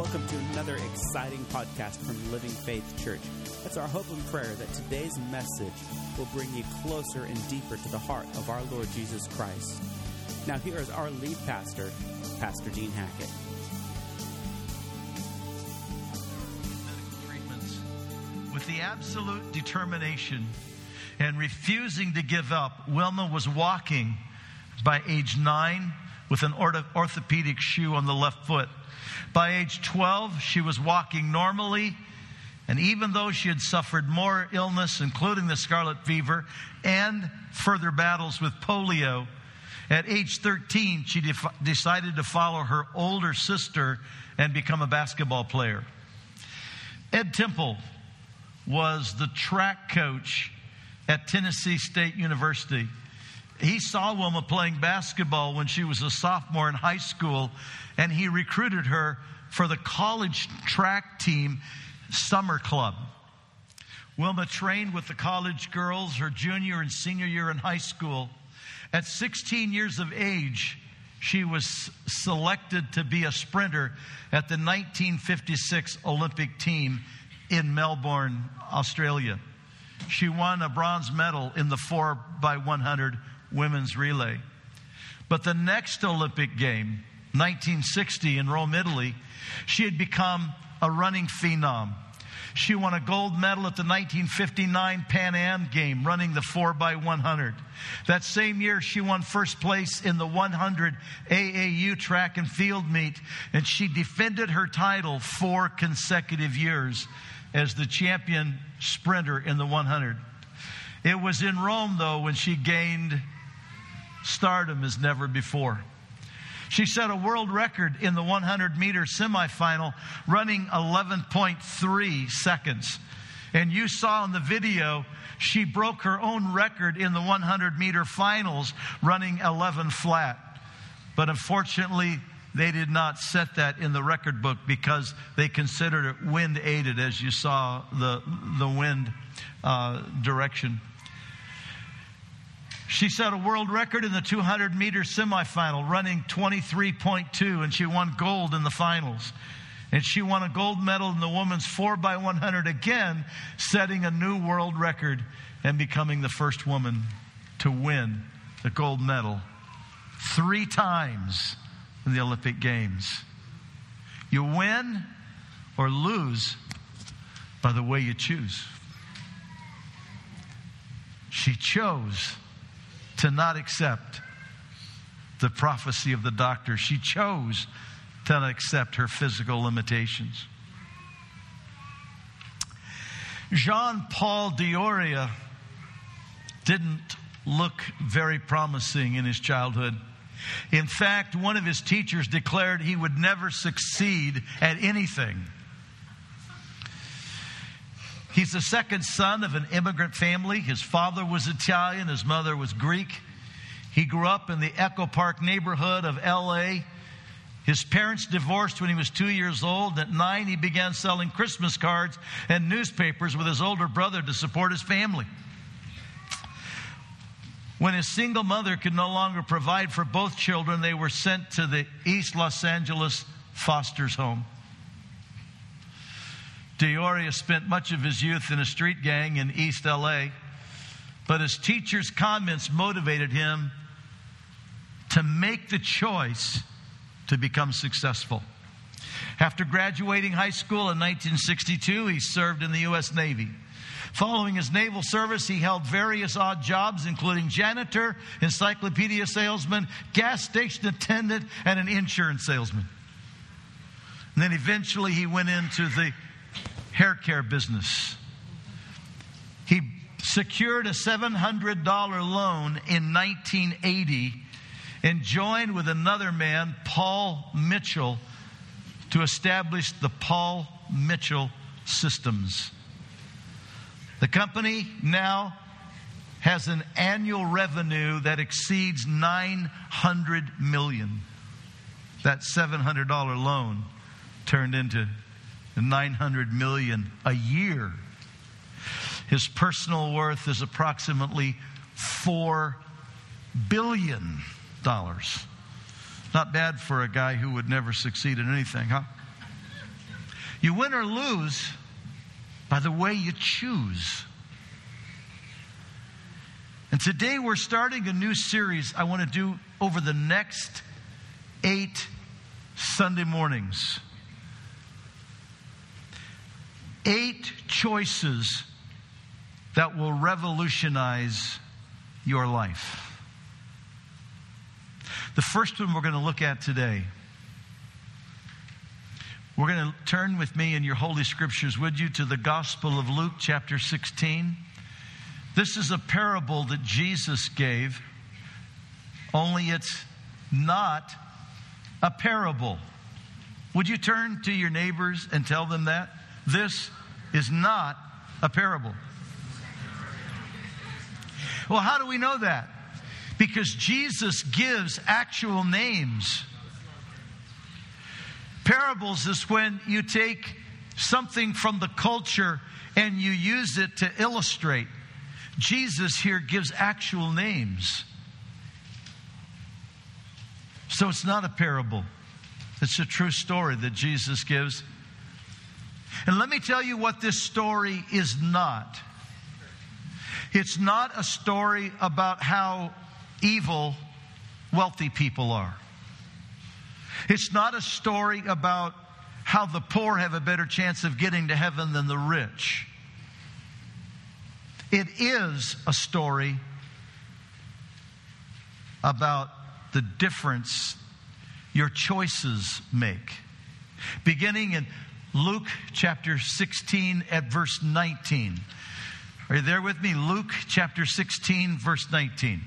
Welcome to another exciting podcast from Living Faith Church. It's our hope and prayer that today's message will bring you closer and deeper to the heart of our Lord Jesus Christ. Now here is our lead pastor, Pastor Dean Hackett. With the absolute determination and refusing to give up, Wilma was walking by age 9 with an orthopedic shoe on the left foot. By age 12, she was walking normally, and even though she had suffered more illness, including the scarlet fever and further battles with polio, at age 13, she decided to follow her older sister and become a basketball player. Ed Temple was the track coach at Tennessee State University. He saw Wilma playing basketball when she was a sophomore in high school, and he recruited her for the college track team summer club. Wilma trained with the college girls her junior and senior year in high school. At 16 years of age, she was selected to be a sprinter at the 1956 Olympic team in Melbourne, Australia. She won a bronze medal in the 4x100 women's relay. But the next Olympic game, 1960 in Rome, Italy, she had become a running phenom. She won a gold medal at the 1959 Pan Am game, running the 4x100. That same year, she won first place in the 100 AAU track and field meet, and she defended her title 4 consecutive years as the champion sprinter in the 100. It was in Rome, though, when she gained stardom as never before. She set a world record in the 100-meter semifinal, running 11.3 seconds. And you saw in the video, she broke her own record in the 100-meter finals, running 11 flat. But unfortunately, they did not set that in the record book because they considered it wind-aided, as you saw the wind direction. She set a world record in the 200-meter semifinal, running 23.2, and she won gold in the finals. And she won a gold medal in the women's 4x100 again, setting a new world record and becoming the first woman to win the gold medal 3 times in the Olympic Games. You win or lose by the way you choose. She chose to not accept the prophecy of the doctor. She chose to not accept her physical limitations. John Paul DeJoria didn't look very promising in his childhood. In fact, one of his teachers declared he would never succeed at anything. He's the second son of an immigrant family. His father was Italian. His mother was Greek. He grew up in the Echo Park neighborhood of L.A. His parents divorced when he was 2 years old. At 9, he began selling Christmas cards and newspapers with his older brother to support his family. When his single mother could no longer provide for both children, they were sent to the East Los Angeles foster's home. DeJoria spent much of his youth in a street gang in East L.A., but his teacher's comments motivated him to make the choice to become successful. After graduating high school in 1962, he served in the U.S. Navy. Following his naval service, he held various odd jobs, including janitor, encyclopedia salesman, gas station attendant, and an insurance salesman. And then eventually he went into the hair care business. He secured a $700 loan in 1980 and joined with another man, Paul Mitchell, to establish the Paul Mitchell Systems. The company now has an annual revenue that exceeds $900 million. That $700 loan turned into $900 million a year. His personal worth is approximately $4 billion. Not bad for a guy who would never succeed in anything, huh? You win or lose by the way you choose. And today we're starting a new series I want to do over the next 8 Sunday mornings. 8 choices that will revolutionize your life. The first one we're going to look at today. We're going to turn with me in your Holy Scriptures, would you, to the Gospel of Luke chapter 16. This is a parable that Jesus gave, only it's not a parable. Would you turn to your neighbors and tell them that? This is not a parable. Well, how do we know that? Because Jesus gives actual names. Parables is when you take something from the culture and you use it to illustrate. Jesus here gives actual names. So it's not a parable. It's a true story that Jesus gives. And let me tell you what this story is not. It's not a story about how evil wealthy people are. It's not a story about how the poor have a better chance of getting to heaven than the rich. It is a story about the difference your choices make. Beginning in Luke chapter 16 at verse 19. Are you there with me? Luke chapter 16 verse 19.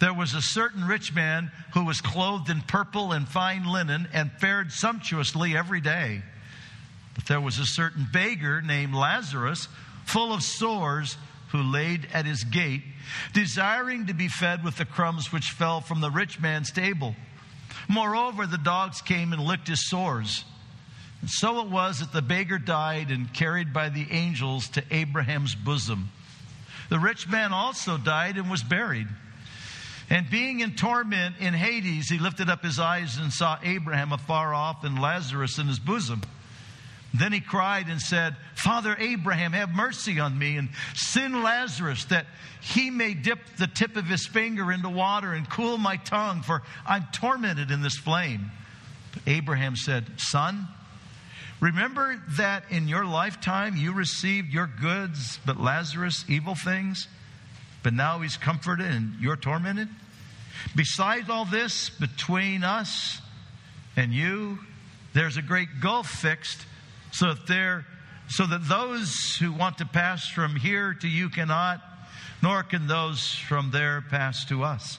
There was a certain rich man who was clothed in purple and fine linen and fared sumptuously every day. But there was a certain beggar named Lazarus, full of sores, who laid at his gate, desiring to be fed with the crumbs which fell from the rich man's table. Moreover, the dogs came and licked his sores. And so it was that the beggar died and carried by the angels to Abraham's bosom. The rich man also died and was buried. And being in torment in Hades, he lifted up his eyes and saw Abraham afar off and Lazarus in his bosom. Then he cried and said, Father Abraham, have mercy on me and send Lazarus that he may dip the tip of his finger into water and cool my tongue, for I'm tormented in this flame. But Abraham said, Son, remember that in your lifetime you received your goods, but Lazarus evil things? But now he's comforted and you're tormented. Besides all this, between us and you, there's a great gulf fixed so that those who want to pass from here to you cannot, nor can those from there pass to us.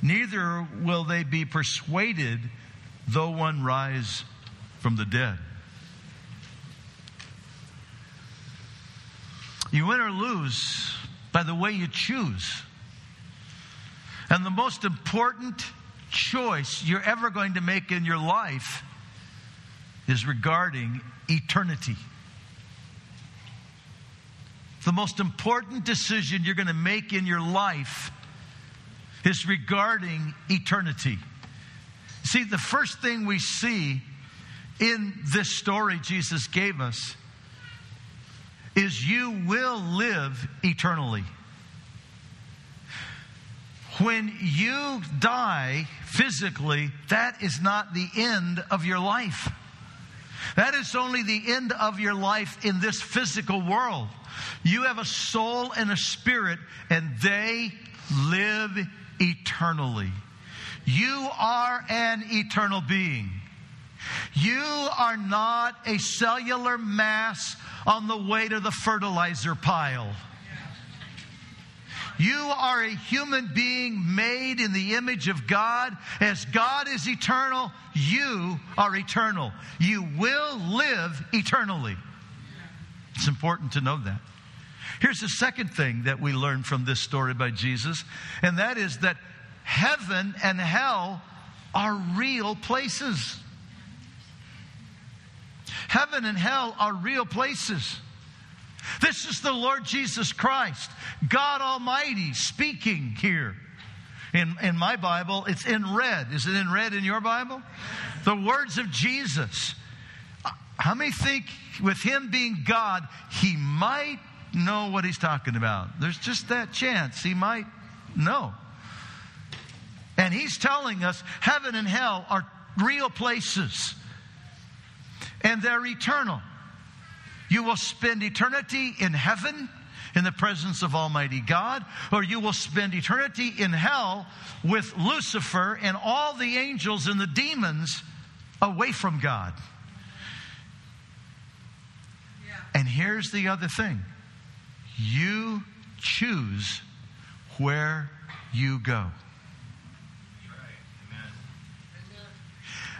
neither will they be persuaded, though one rise from the dead. You win or lose by the way you choose. And the most important choice you're ever going to make in your life is regarding eternity. The most important decision you're going to make in your life is regarding eternity. See, the first thing we see in this story Jesus gave us is you will live eternally. When you die physically, that is not the end of your life. That is only the end of your life in this physical world. You have a soul and a spirit, and they live eternally. You are an eternal being. You are not a cellular mass on the way to the fertilizer pile. You are a human being made in the image of God. As God is eternal, you are eternal. You will live eternally. It's important to know that. Here's the second thing that we learn from this story by Jesus, and that is that heaven and hell are real places. Heaven and hell are real places. This is the Lord Jesus Christ, God Almighty, speaking here. In my Bible, it's in red. Is it in red in your Bible? The words of Jesus. How many think with him being God, he might know what he's talking about? There's just that chance he might know. And he's telling us heaven and hell are real places. And they're eternal. You will spend eternity in heaven, in the presence of Almighty God, or you will spend eternity in hell with Lucifer and all the angels and the demons away from God. Yeah. And here's the other thing. You choose where you go.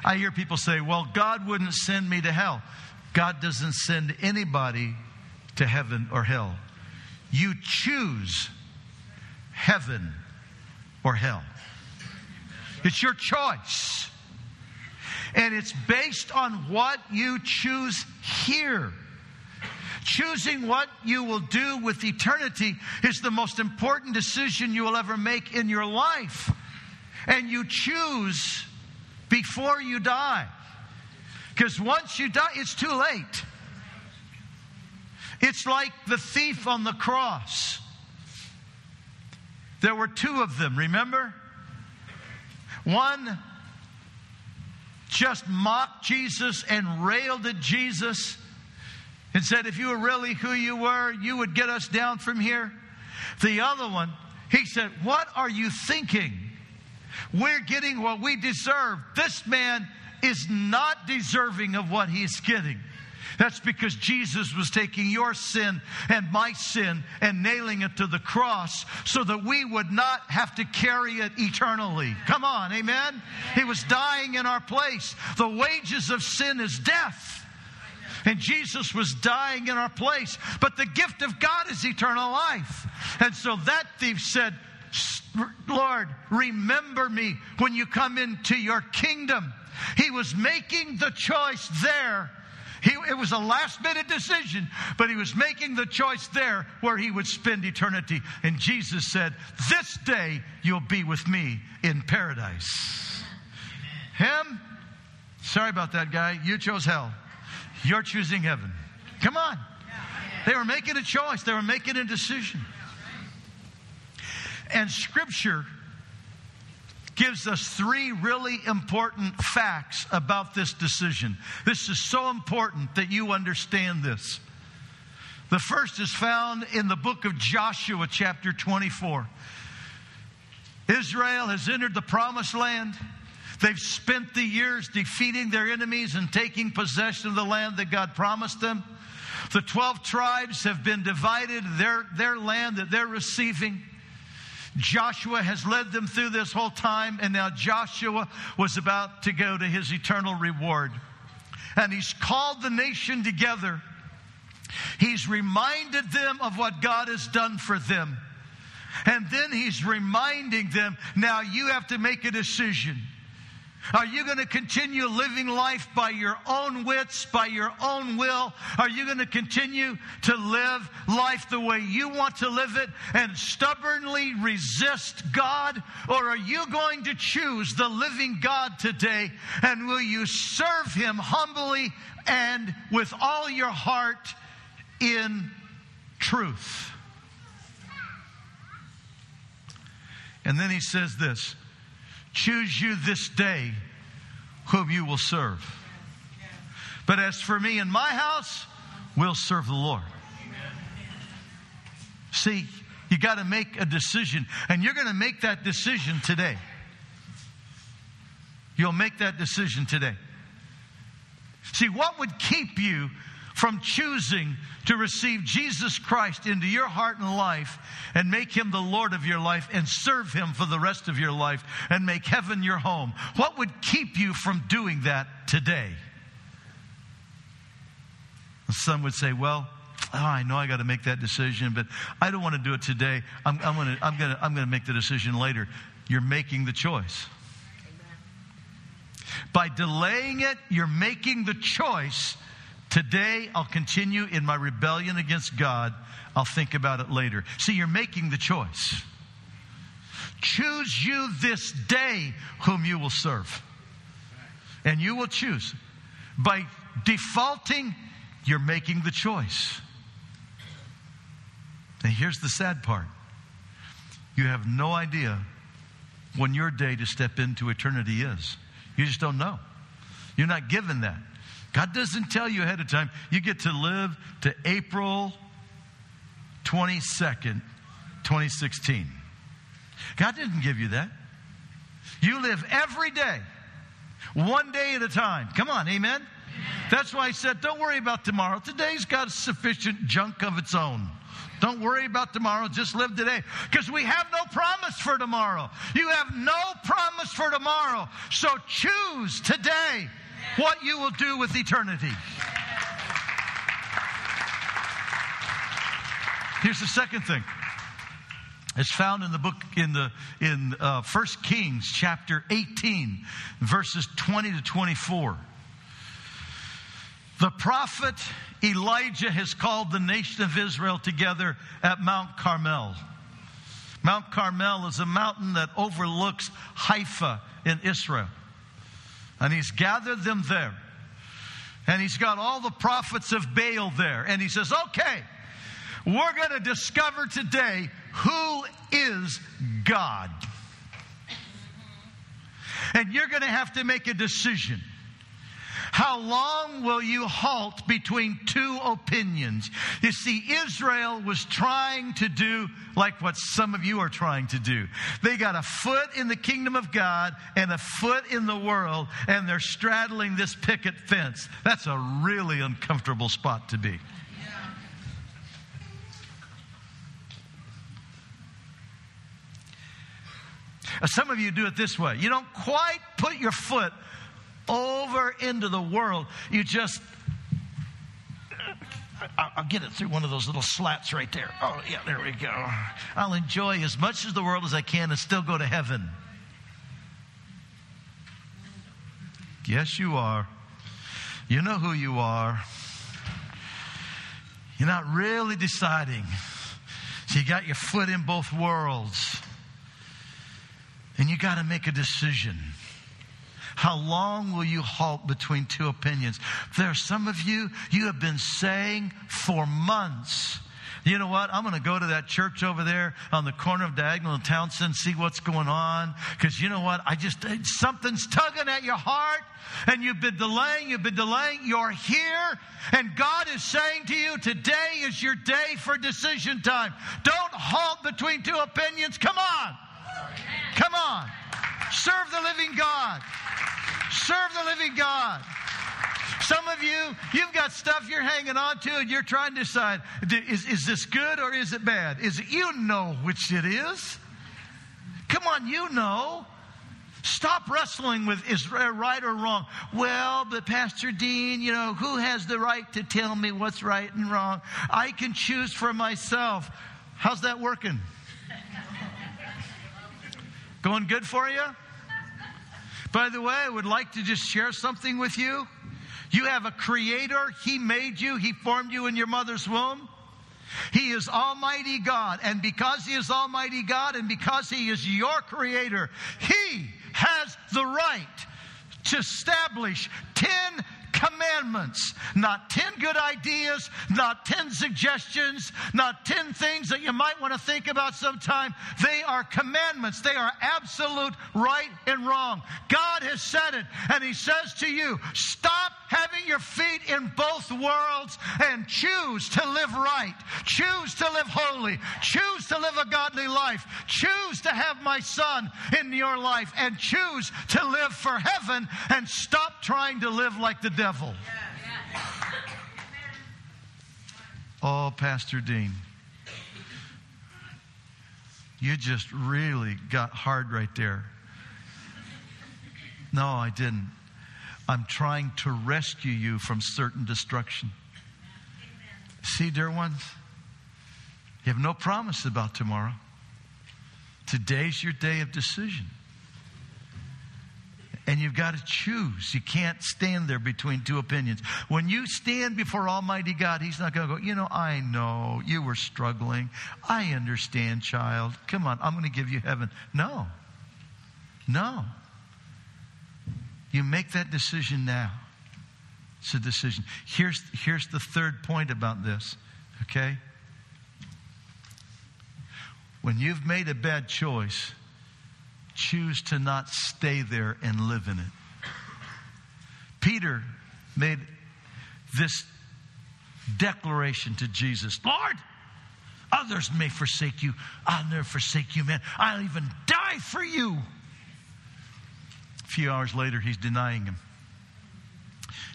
I hear people say, well, God wouldn't send me to hell. God doesn't send anybody to heaven or hell. You choose heaven or hell. It's your choice. And it's based on what you choose here. Choosing what you will do with eternity is the most important decision you will ever make in your life. And you choose before you die. Because once you die, it's too late. It's like the thief on the cross. There were two of them, remember? One just mocked Jesus and railed at Jesus and said, if you were really who you were, you would get us down from here. The other one, he said, what are you thinking? We're getting what we deserve. This man is not deserving of what he's getting. That's because Jesus was taking your sin and my sin and nailing it to the cross so that we would not have to carry it eternally. Come on, amen? He was dying in our place. The wages of sin is death. And Jesus was dying in our place. But the gift of God is eternal life. And so that thief said, Lord, remember me when you come into your kingdom. He was making the choice there. It was a last-minute decision, but he was making the choice there where he would spend eternity. And Jesus said, this day you'll be with me in paradise. Him? Sorry about that, guy. You chose hell. You're choosing heaven. Come on. They were making a choice. They were making a decision. And Scripture gives us three really important facts about this decision. This is so important that you understand this. The first is found in the book of Joshua, chapter 24. Israel has entered the promised land. They've spent the years defeating their enemies and taking possession of the land that God promised them. The 12 tribes have been divided, their land that they're receiving. Joshua has led them through this whole time, and now Joshua was about to go to his eternal reward. And he's called the nation together. He's reminded them of what God has done for them. And then he's reminding them, now you have to make a decision. Are you going to continue living life by your own wits, by your own will? Are you going to continue to live life the way you want to live it and stubbornly resist God? Or are you going to choose the living God today, and will you serve him humbly and with all your heart in truth? And then he says this, choose you this day whom you will serve. But as for me and my house, we'll serve the Lord. See, you got to make a decision, and you're going to make that decision today. You'll make that decision today. See, what would keep you from choosing to receive Jesus Christ into your heart and life and make him the Lord of your life and serve him for the rest of your life and make heaven your home? What would keep you from doing that today? Some would say, well, I know I got to make that decision, but I don't want to do it today. I'm going to make the decision later. You're making the choice. By delaying it, you're making the choice. Today, I'll continue in my rebellion against God. I'll think about it later. See, you're making the choice. Choose you this day whom you will serve. And you will choose. By defaulting, you're making the choice. And here's the sad part. You have no idea when your day to step into eternity is. You just don't know. You're not given that. God doesn't tell you ahead of time. You get to live to April 22nd, 2016. God didn't give you that. You live every day, one day at a time. Come on, amen? Amen. That's why I said, don't worry about tomorrow. Today's got sufficient junk of its own. Don't worry about tomorrow. Just live today. Because we have no promise for tomorrow. You have no promise for tomorrow. So choose today what you will do with eternity. Here's the second thing. It's found in the book, in 1 Kings chapter 18, verses 20 to 24. The prophet Elijah has called the nation of Israel together at Mount Carmel. Mount Carmel is a mountain that overlooks Haifa in Israel. And he's gathered them there. And he's got all the prophets of Baal there. And he says, okay, we're going to discover today who is God. And you're going to have to make a decision. How long will you halt between two opinions? You see, Israel was trying to do like what some of you are trying to do. They got a foot in the kingdom of God and a foot in the world, and they're straddling this picket fence. That's a really uncomfortable spot to be. Yeah. Some of you do it this way. You don't quite put your foot over into the world. You just, I'll get it through one of those little slats right there. Oh, yeah, there we go. I'll enjoy as much of the world as I can and still go to heaven. Yes, you are. You know who you are. You're not really deciding. So you got your foot in both worlds. And you got to make a decision. How long will you halt between two opinions? There are some of you, you have been saying for months, you know what, I'm going to go to that church over there on the corner of Diagonal and Townsend, see what's going on. Because you know what, something's tugging at your heart, and you've been delaying, you're here, and God is saying to you, today is your day for decision time. Don't halt between two opinions. Come on. Come on. Serve the living God. Serve the living God. Some of you, you've got stuff you're hanging on to and you're trying to decide, is this good or is it bad? You know which it is. Come on, you know. Stop wrestling with, is right or wrong? Well, but Pastor Dean, you know, who has the right to tell me what's right and wrong? I can choose for myself. How's that working? Going good for you? By the way, I would like to just share something with you. You have a creator. He made you. He formed you in your mother's womb. He is Almighty God. And because He is Almighty God and because He is your creator, He has the right to establish 10 commandments. Not 10 good ideas, not 10 suggestions, not 10 things that you might want to think about sometime. They are commandments. They are absolute right and wrong. God has said it, and He says to you, stop having your feet in both worlds and choose to live right. Choose to live holy. Choose to live a godly life. Choose to have my Son in your life and choose to live for heaven and stop trying to live like the devil. Oh, Pastor Dean, you just really got hard right there. No, I didn't. I'm trying to rescue you from certain destruction. See, dear ones, you have no promise about tomorrow. Today's your day of decision. And you've got to choose. You can't stand there between two opinions. When you stand before Almighty God, He's not going to go, you know, I know you were struggling. I understand, child. Come on, I'm going to give you heaven. No. No. You make that decision now. It's a decision. Here's the third point about this, okay? When you've made a bad choice, choose to not stay there and live in it. Peter made this declaration to Jesus. Lord, others may forsake you. I'll never forsake you, man. I'll even die for you. A few hours later, he's denying him.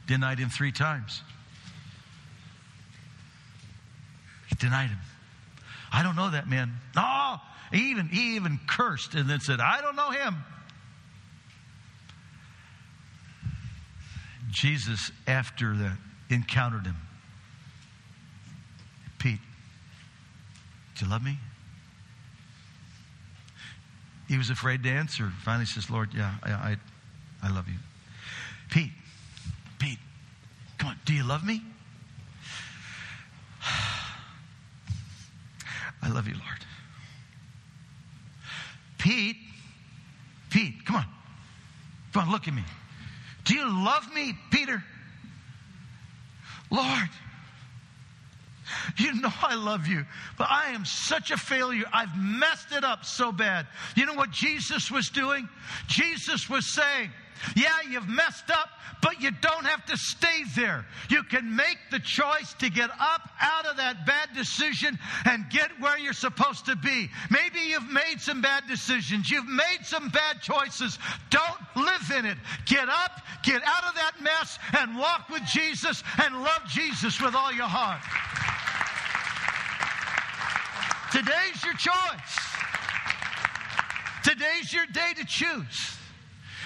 Denied him 3 times. He denied him. I don't know that man. No. He even cursed and then said, I don't know him. Jesus, after that, encountered him. Pete, do you love me? He was afraid to answer. Finally says, Lord, yeah, I love you. Pete, come on, do you love me? I love you, Lord. Pete, come on. Come on, look at me. Do you love me, Peter? Lord, you know I love you, but I am such a failure. I've messed it up so bad. You know what Jesus was doing? Jesus was saying, yeah, you've messed up, but you don't have to stay there. You can make the choice to get up out of that bad decision and get where you're supposed to be. Maybe you've made some bad decisions. You've made some bad choices. Don't live in it. Get up, get out of that mess, and walk with Jesus and love Jesus with all your heart. Today's your choice. Today's your day to choose.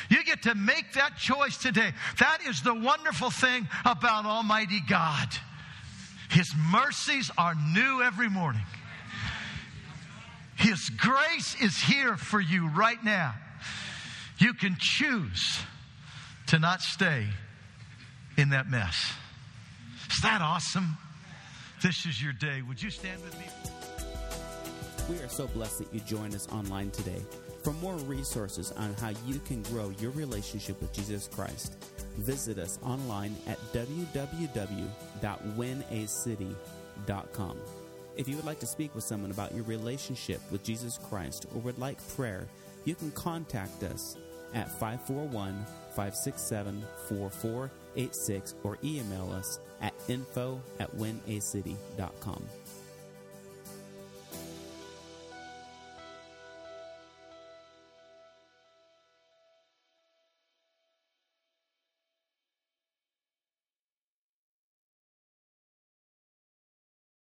You get to make that choice today. That is the wonderful thing about Almighty God. His mercies are new every morning. His grace is here for you right now. You can choose to not stay in that mess. Is that awesome? This is your day. Would you stand with me? We are so blessed that you joined us online today. For more resources on how you can grow your relationship with Jesus Christ, visit us online at www.winacity.com. If you would like to speak with someone about your relationship with Jesus Christ or would like prayer, you can contact us at 541-567-4486 or email us at info@winacity.com.